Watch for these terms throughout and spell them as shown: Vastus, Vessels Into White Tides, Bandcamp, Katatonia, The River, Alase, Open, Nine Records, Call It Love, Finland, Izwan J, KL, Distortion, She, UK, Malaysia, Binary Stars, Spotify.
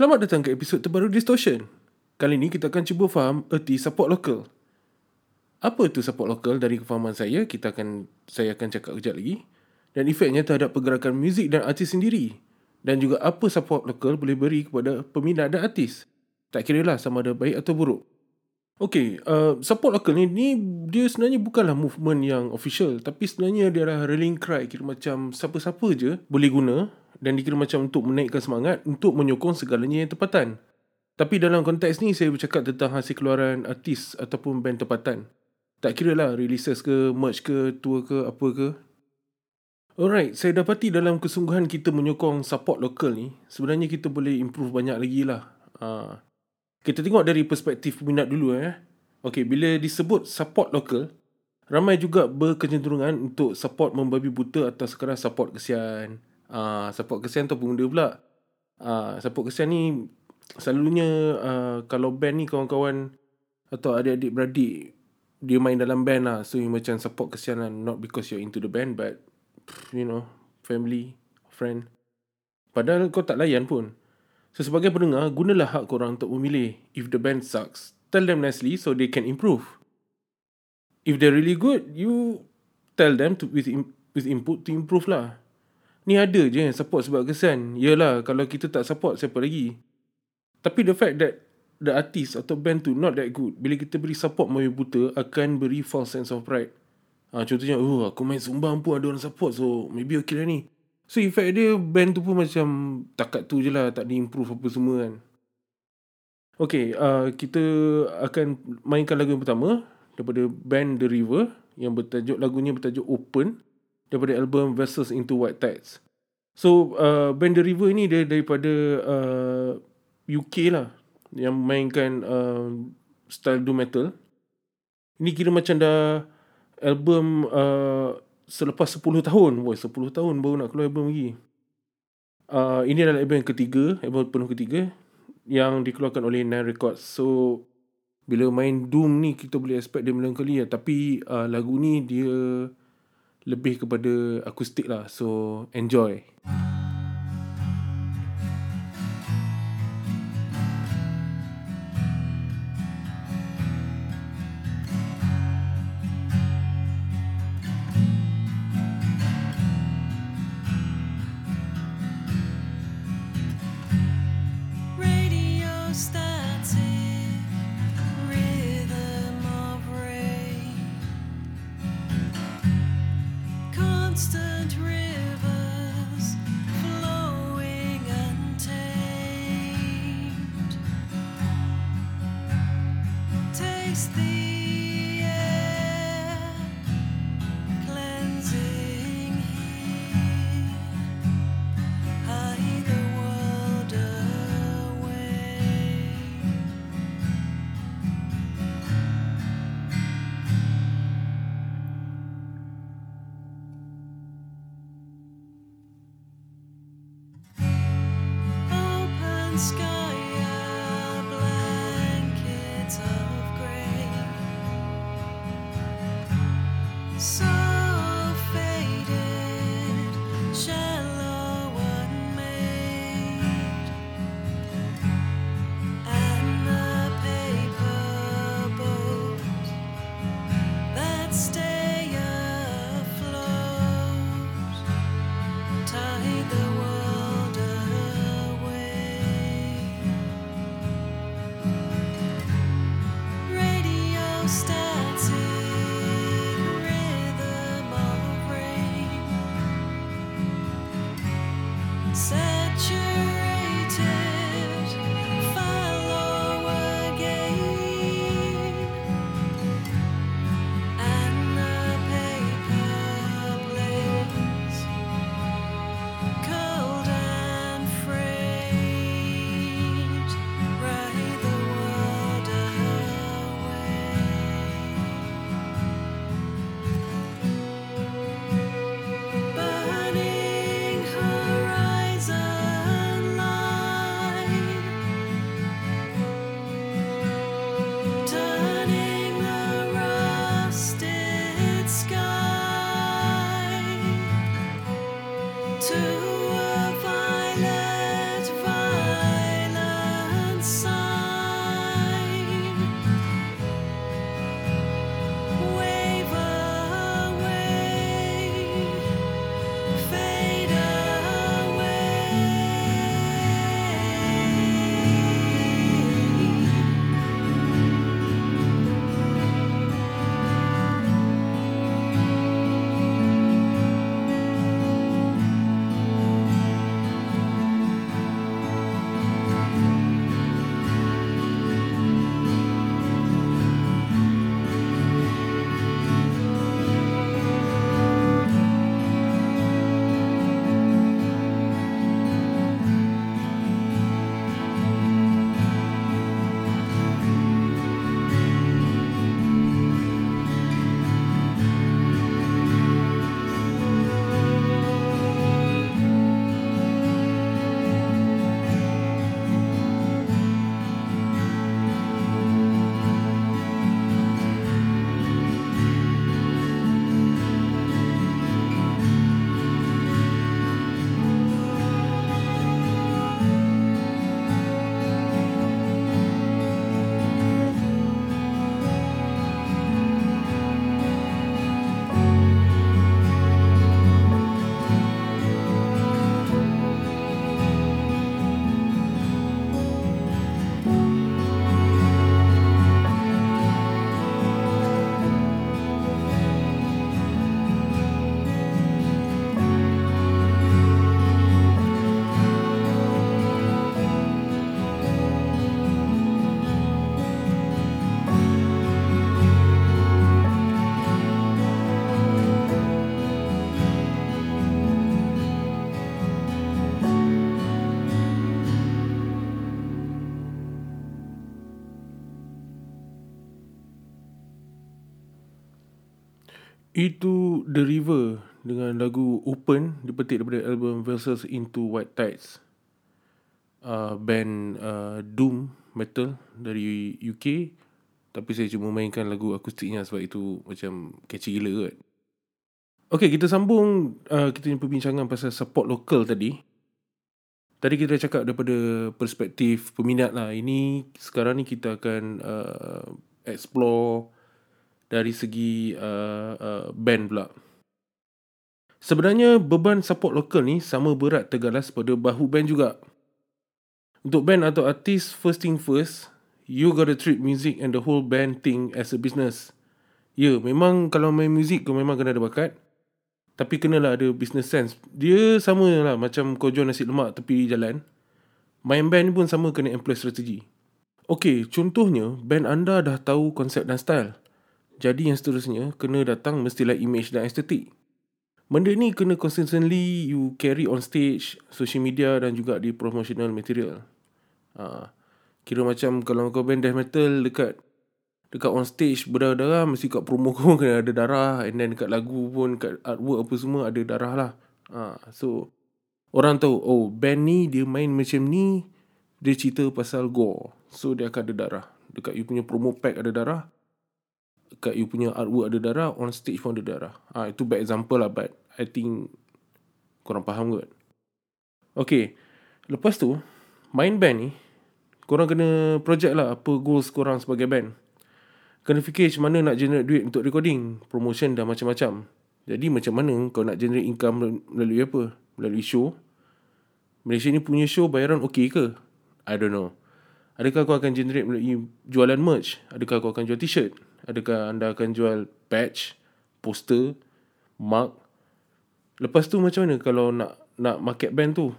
Selamat datang ke episod terbaru Distortion. Kali ini kita akan cuba faham erti support lokal. Apa tu support lokal dari kefahaman saya, saya akan cakap kejap lagi. Dan efeknya terhadap pergerakan muzik dan artis sendiri. Dan juga apa support lokal boleh beri kepada peminat dan artis. Tak kira lah sama ada baik atau buruk. Okay, support lokal ni dia sebenarnya bukanlah movement yang official. Tapi sebenarnya dia adalah rallying cry, kira macam siapa-siapa je boleh guna. Dan dikira macam untuk menaikkan semangat untuk menyokong segalanya yang tempatan. Tapi dalam konteks ni saya bercakap tentang hasil keluaran artis ataupun band tempatan. Tak kira lah releases ke, merch ke, tour ke, apa ke. Alright, saya dapati dalam kesungguhan kita menyokong support lokal ni, sebenarnya kita boleh improve banyak lagi lah. Kita tengok dari perspektif peminat dulu Okay, bila disebut support lokal, ramai juga berkecenderungan untuk support membabi buta atau sekarang support kesian. Support kesian tu benda pula. Support kesian ni selalunya kalau band ni kawan-kawan atau adik-beradik dia main dalam band lah. So macam support kesian lah. Not because you're into the band, but you know, family, friend. Padahal kau tak layan pun. So sebagai pendengar, gunalah hak korang untuk memilih. If the band sucks, tell them nicely so they can improve. If they're really good, you tell them with input to improve lah. Ni ada je yang support sebab kesan. Yelah, kalau kita tak support, siapa lagi? Tapi the fact that the artist atau band tu not that good, bila kita beri support membabi buta, akan beri false sense of pride. Contohnya, aku main sumbang pun ada orang support, so maybe okay lah ni. So effect dia, band tu pun macam takat tu je lah, tak diimprove apa semua kan. Okay, kita akan mainkan lagu yang pertama daripada band The River, yang lagunya bertajuk Open, daripada album Vessels Into White Tides. So, band The River ni dia daripada UK lah, yang mainkan style doom metal. Ini kira macam dah album selepas 10 tahun. Wah, 10 tahun baru nak keluar album lagi. Ini adalah album penuh ketiga yang dikeluarkan oleh Nine Records. So, bila main doom ni kita boleh expect dia melangkali lah. Tapi lagu ni dia lebih kepada akustik lah. So enjoy. The world away. Itu The River dengan lagu Open, dipetik daripada album Vessels Into White Tides, band doom metal dari UK. Tapi saya cuma mainkan lagu akustiknya sebab itu macam catchy gila kot. Okay, kita sambung kita punya perbincangan pasal support lokal tadi. Tadi kita dah cakap daripada perspektif peminat lah. Ini sekarang ni kita akan explore dari segi band pula. Sebenarnya beban support lokal ni sama berat tergalas pada bahu band juga. Untuk band atau artis, first thing first, you gotta treat music and the whole band thing as a business. Ya, memang kalau main music kau memang kena ada bakat, tapi kenalah ada business sense. Dia sama lah macam kau jual nasi lemak tepi jalan. Main band pun sama, kena employ strategi. Okay, contohnya band anda dah tahu konsep dan style, jadi yang seterusnya kena datang mestilah image dan estetik. Benda ni kena consistently you carry on stage, social media dan juga di promotional material. Kira macam kalau kau band death metal, dekat on stage berdarah-darah, mesti kat promo kau kena ada darah, and then dekat lagu pun, kat artwork apa semua ada darah lah. So orang tahu, oh band ni dia main macam ni, dia cerita pasal gore, so dia akan ada darah. Dekat you punya promo pack ada darah, dekat you punya artwork ada darah, on stage pun ada darah. Itu bad example lah, but I think korang faham kot. Okay, lepas tu main band ni korang kena project lah apa goals korang sebagai band. Kena fikir macam mana nak generate duit untuk recording, promotion dan macam-macam. Jadi macam mana kau nak generate income melalui apa? Melalui show. Malaysia ni punya show bayaran okey ke? I don't know. Adakah kau akan generate melalui jualan merch? Adakah kau akan jual t-shirt? Adakah anda akan jual patch, poster, mug? Lepas tu macam mana kalau nak market band tu?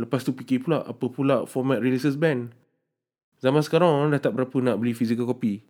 Lepas tu fikir pula apa pula format releases band. Zaman sekarang orang dah tak berapa nak beli physical copy.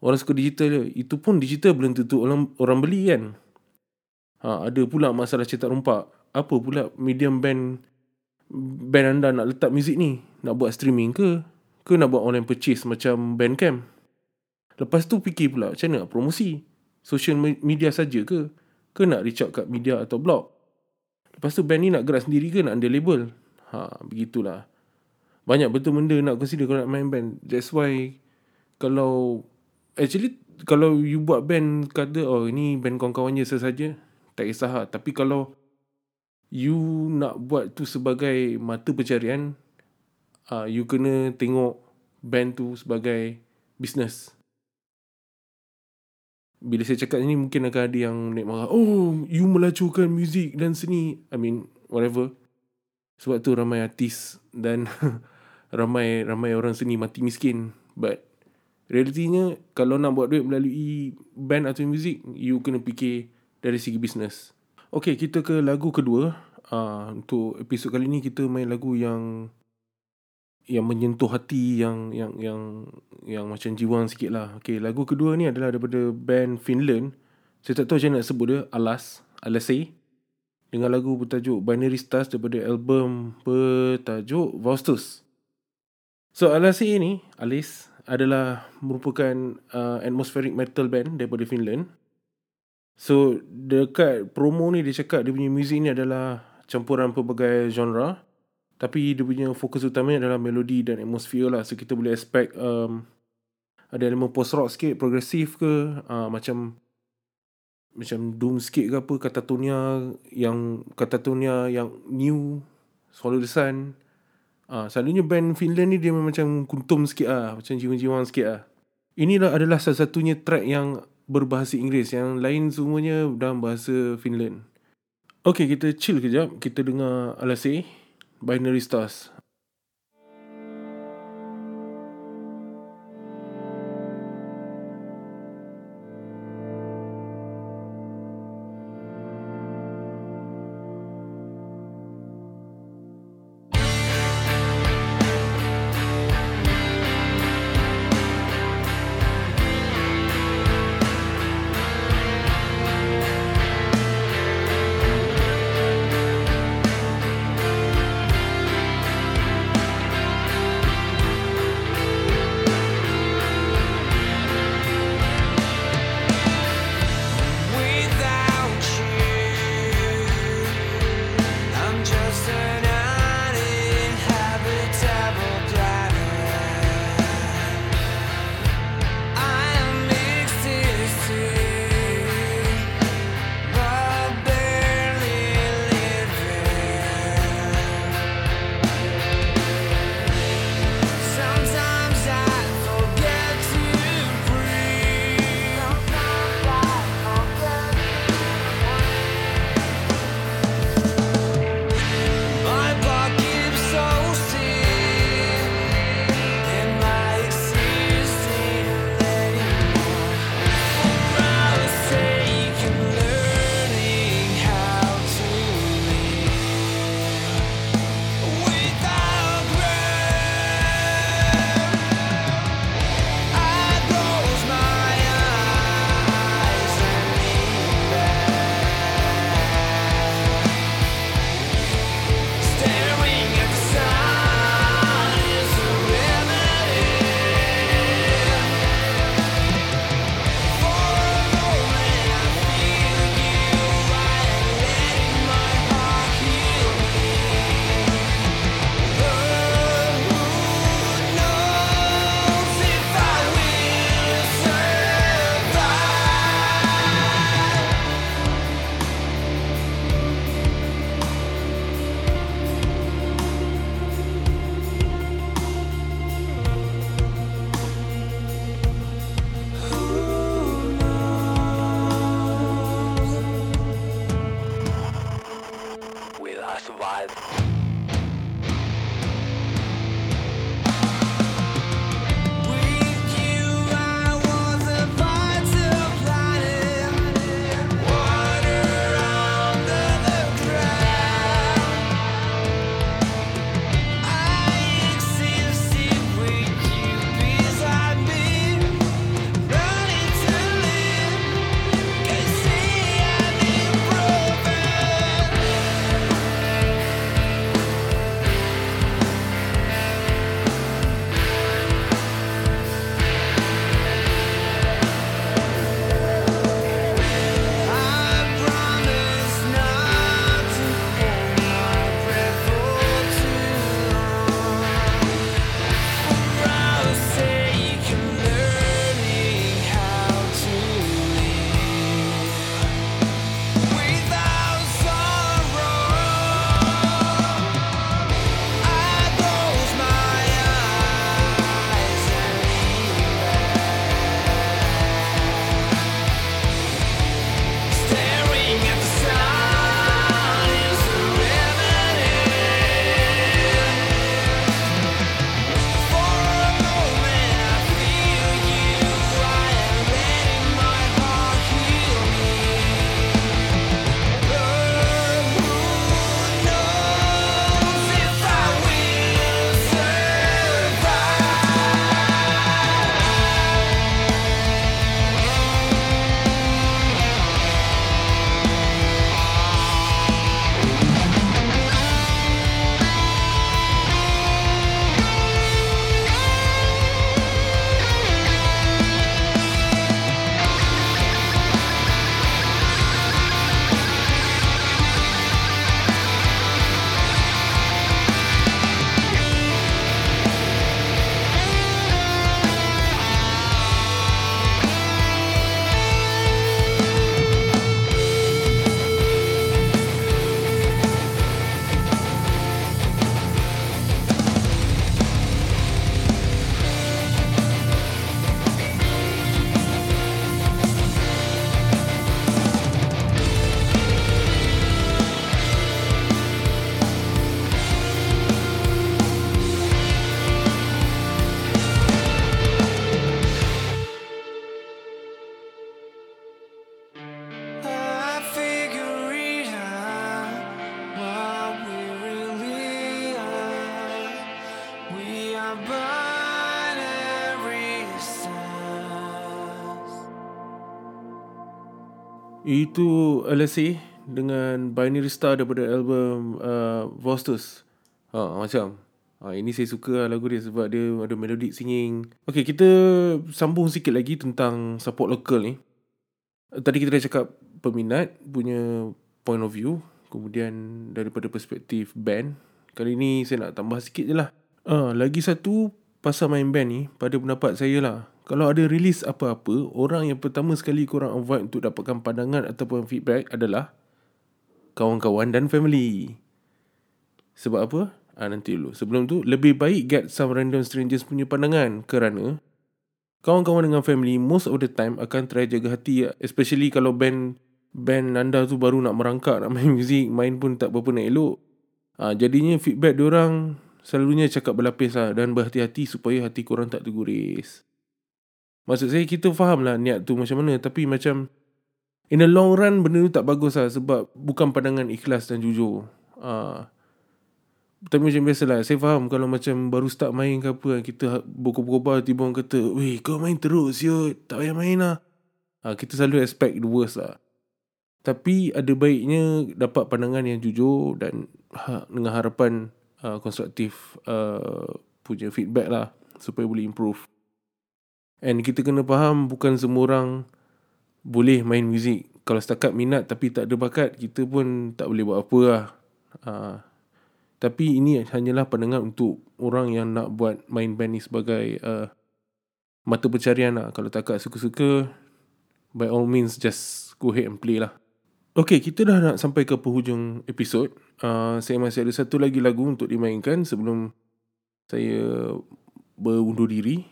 Orang suka digital je. Itu pun digital belum tentu orang beli kan. Ada pula masalah cetak rompak. Apa pula medium band anda nak letak muzik ni? Nak buat streaming ke? Ke nak buat online purchase macam Bandcamp? Lepas tu fikir pula macam mana promosi? Social media saja ke? Ke nak reach out kat media atau blog? Lepas tu band ni nak gerak sendiri ke nak under label? Begitulah. Banyak betul benda nak consider kalau nak main band. That's why kalau you buat band, kata oh ini band kawan-kawan je sahaja, tak kisah lah. Tapi kalau you nak buat tu sebagai mata pencarian, you kena tengok band tu sebagai business. Bila saya cakap ni mungkin akan ada yang naik marah, oh you melacukan muzik dan seni. I mean whatever. Sebab tu ramai artis dan ramai orang seni mati miskin. But realitinya kalau nak buat duit melalui band atau muzik, you kena fikir dari segi bisnes. Okay, kita ke lagu kedua. Untuk episod kali ni kita main lagu yang menyentuh hati, yang macam jiwang sikit lah. Okay, lagu kedua ni adalah daripada band Finland. Saya tak tahu macam nak sebut dia, Alase, dengan lagu bertajuk Binary Stars daripada album bertajuk Vastus. So Alase ni, Alase, adalah merupakan atmospheric metal band daripada Finland. So dekat promo ni dia cakap dia punya muzik ni adalah campuran pelbagai genre, tapi dia punya fokus utamanya adalah melodi dan atmosphere lah. So kita boleh expect ada elemen post-rock sikit, progresif ke, macam doom sikit ke apa, Katatonia yang new, Swallow the Sun. Selalunya band Finland ni dia macam kuntum sikit lah, macam jiwa-jiwa sikit lah. Inilah adalah salah satunya track yang berbahasa Inggeris, yang lain semuanya dalam bahasa Finland. Okay, kita chill kejap, kita dengar Alase, Binary Stars. We are binary stars. Itu Alase dengan Binary Star daripada album Vastus. Ini saya suka lagu dia sebab dia ada melodic singing. Okay, kita sambung sikit lagi tentang support local ni. Tadi kita dah cakap peminat punya point of view, kemudian daripada perspektif band. Kali ni saya nak tambah sikit je lah. Lagi satu pasal main band ni, pada pendapat saya lah, kalau ada release apa-apa, orang yang pertama sekali korang avoid untuk dapatkan pandangan ataupun feedback adalah kawan-kawan dan family. Sebab apa? Nanti dulu. Sebelum tu, lebih baik get some random strangers punya pandangan, kerana kawan-kawan dengan family most of the time akan try jaga hati, especially kalau band anda tu baru nak merangkak, nak main muzik, main pun tak berapa nak elok. Jadinya feedback diorang selalunya cakap berlapis lah, dan berhati-hati supaya hati korang tak terguris. Maksud saya, kita faham lah niat tu macam mana, tapi macam in the long run benda tu tak bagus lah, sebab bukan pandangan ikhlas dan jujur. Tapi macam biasa lah, saya faham kalau macam baru start main ke apa, kita berkobar-kobar, tiba orang kata, "Weh, kau main teruk siut, tak payah main lah." Kita selalu expect the worst lah. Tapi ada baiknya dapat pandangan yang jujur dan dengan harapan konstruktif punya feedback lah, supaya boleh improve. And kita kena faham, bukan semua orang boleh main muzik. Kalau setakat minat tapi tak ada bakat, kita pun tak boleh buat apa lah. Tapi ini hanyalah pandangan untuk orang yang nak buat main band ni sebagai mata pencarian lah. Kalau takat suka-suka, by all means just go ahead and play lah. Okay, kita dah nak sampai ke penghujung episod. Saya masih ada satu lagi lagu untuk dimainkan sebelum saya berundur diri.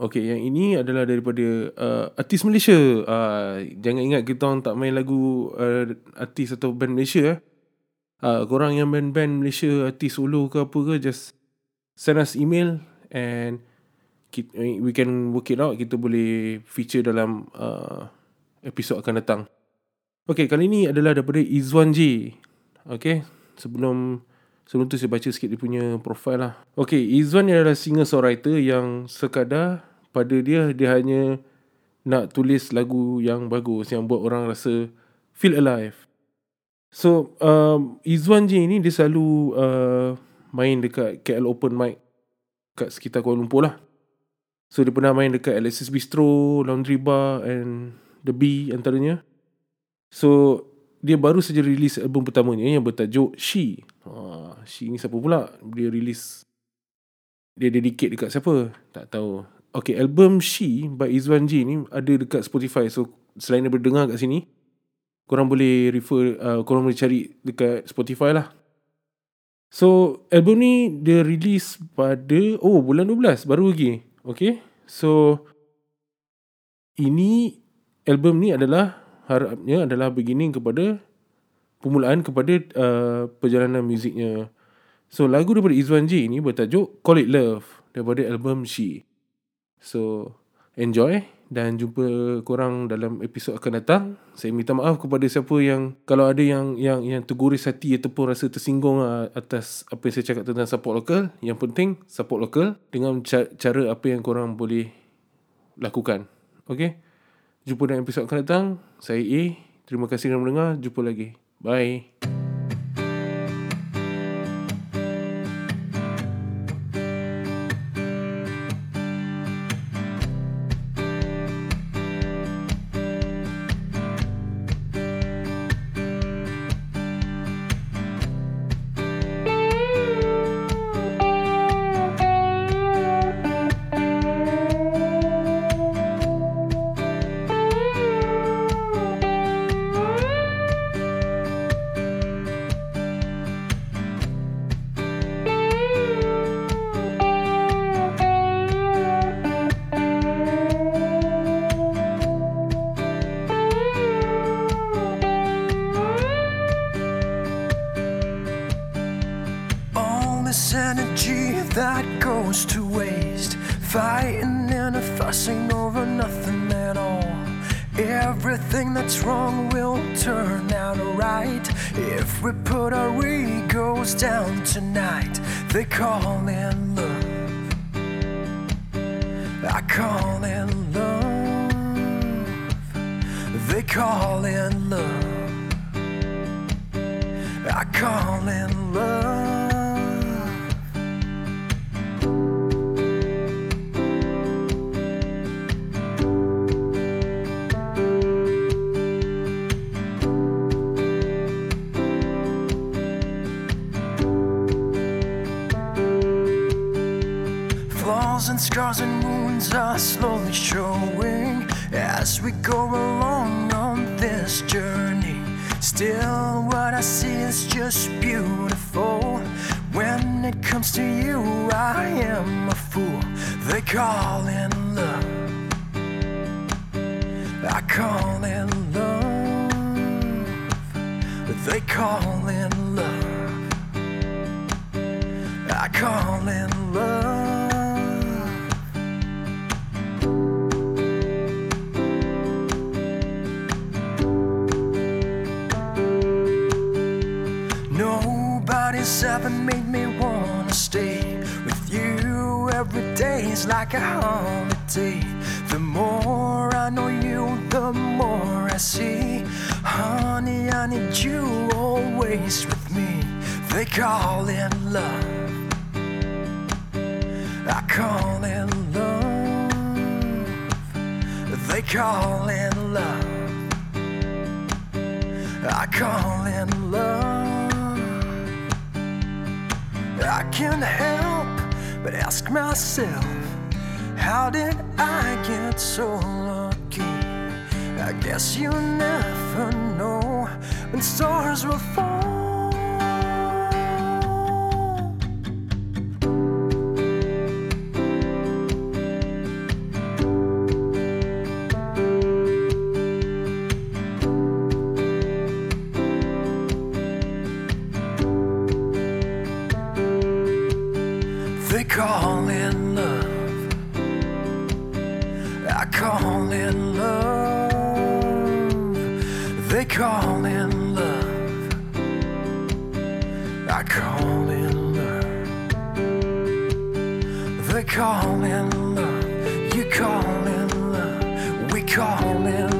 Okay, yang ini adalah daripada artis Malaysia. Jangan ingat kita orang tak main lagu artis atau band Malaysia. Korang yang band-band Malaysia, artis solo ke apa ke, just send us email and we can work it out. Kita boleh feature dalam episod akan datang. Okay, kali ni adalah daripada Izwan J. Okay, sebelum tu saya baca sikit dia punya profile lah. Okay, Izwan adalah singer-songwriter yang sekadar pada dia hanya nak tulis lagu yang bagus, yang buat orang rasa feel alive. So, Izwan J ni dia selalu main dekat KL Open Mic kat sekitar Kuala Lumpur lah. So, dia pernah main dekat Alexis Bistro, Laundry Bar and The Bee antaranya. So, dia baru saja rilis album pertamanya yang bertajuk She. She ni siapa pula? Dia dedicate dekat siapa? Tak tahu. Okay, album She by Izwan J ni ada dekat Spotify. So, selain daripada dengar kat sini, korang boleh korang boleh cari dekat Spotify lah. So, album ni dia release pada bulan 12, baru lagi. Okay, so ini album ni adalah, harapnya adalah beginning kepada permulaan kepada perjalanan muziknya. So, lagu daripada Izwan J ni bertajuk Call It Love daripada album She. So, enjoy. Dan jumpa korang dalam episod akan datang. Saya minta maaf kepada siapa yang, kalau ada yang terguris hati ataupun rasa tersinggung atas apa yang saya cakap tentang support lokal. Yang penting support lokal dengan cara apa yang korang boleh lakukan. Okay, jumpa dalam episod akan datang. Saya A. Terima kasih kerana mendengar. Jumpa lagi. Bye. This energy that goes to waste, fighting and fussing over nothing at all. Everything that's wrong will turn out right if we put our egos down tonight. They call it love. I call it love. They call it love. I call it love. Scars and wounds are slowly showing as we go along on this journey. Still, what I see is just beautiful. When it comes to you, I am a fool. They call it love. I call it love. They call it love. I call it love. Nobody's ever made me wanna stay with you. Every day's like a holiday. The more I know you, the more I see. Honey, I need you always with me. They call it love. I call it love. They call it love. I call it love. I can't help but ask myself, how did I get so lucky? I guess you never know when stars will fall. I call it love. I call it love. They call it love. I call it love. They call it love. You call it love. We call it love.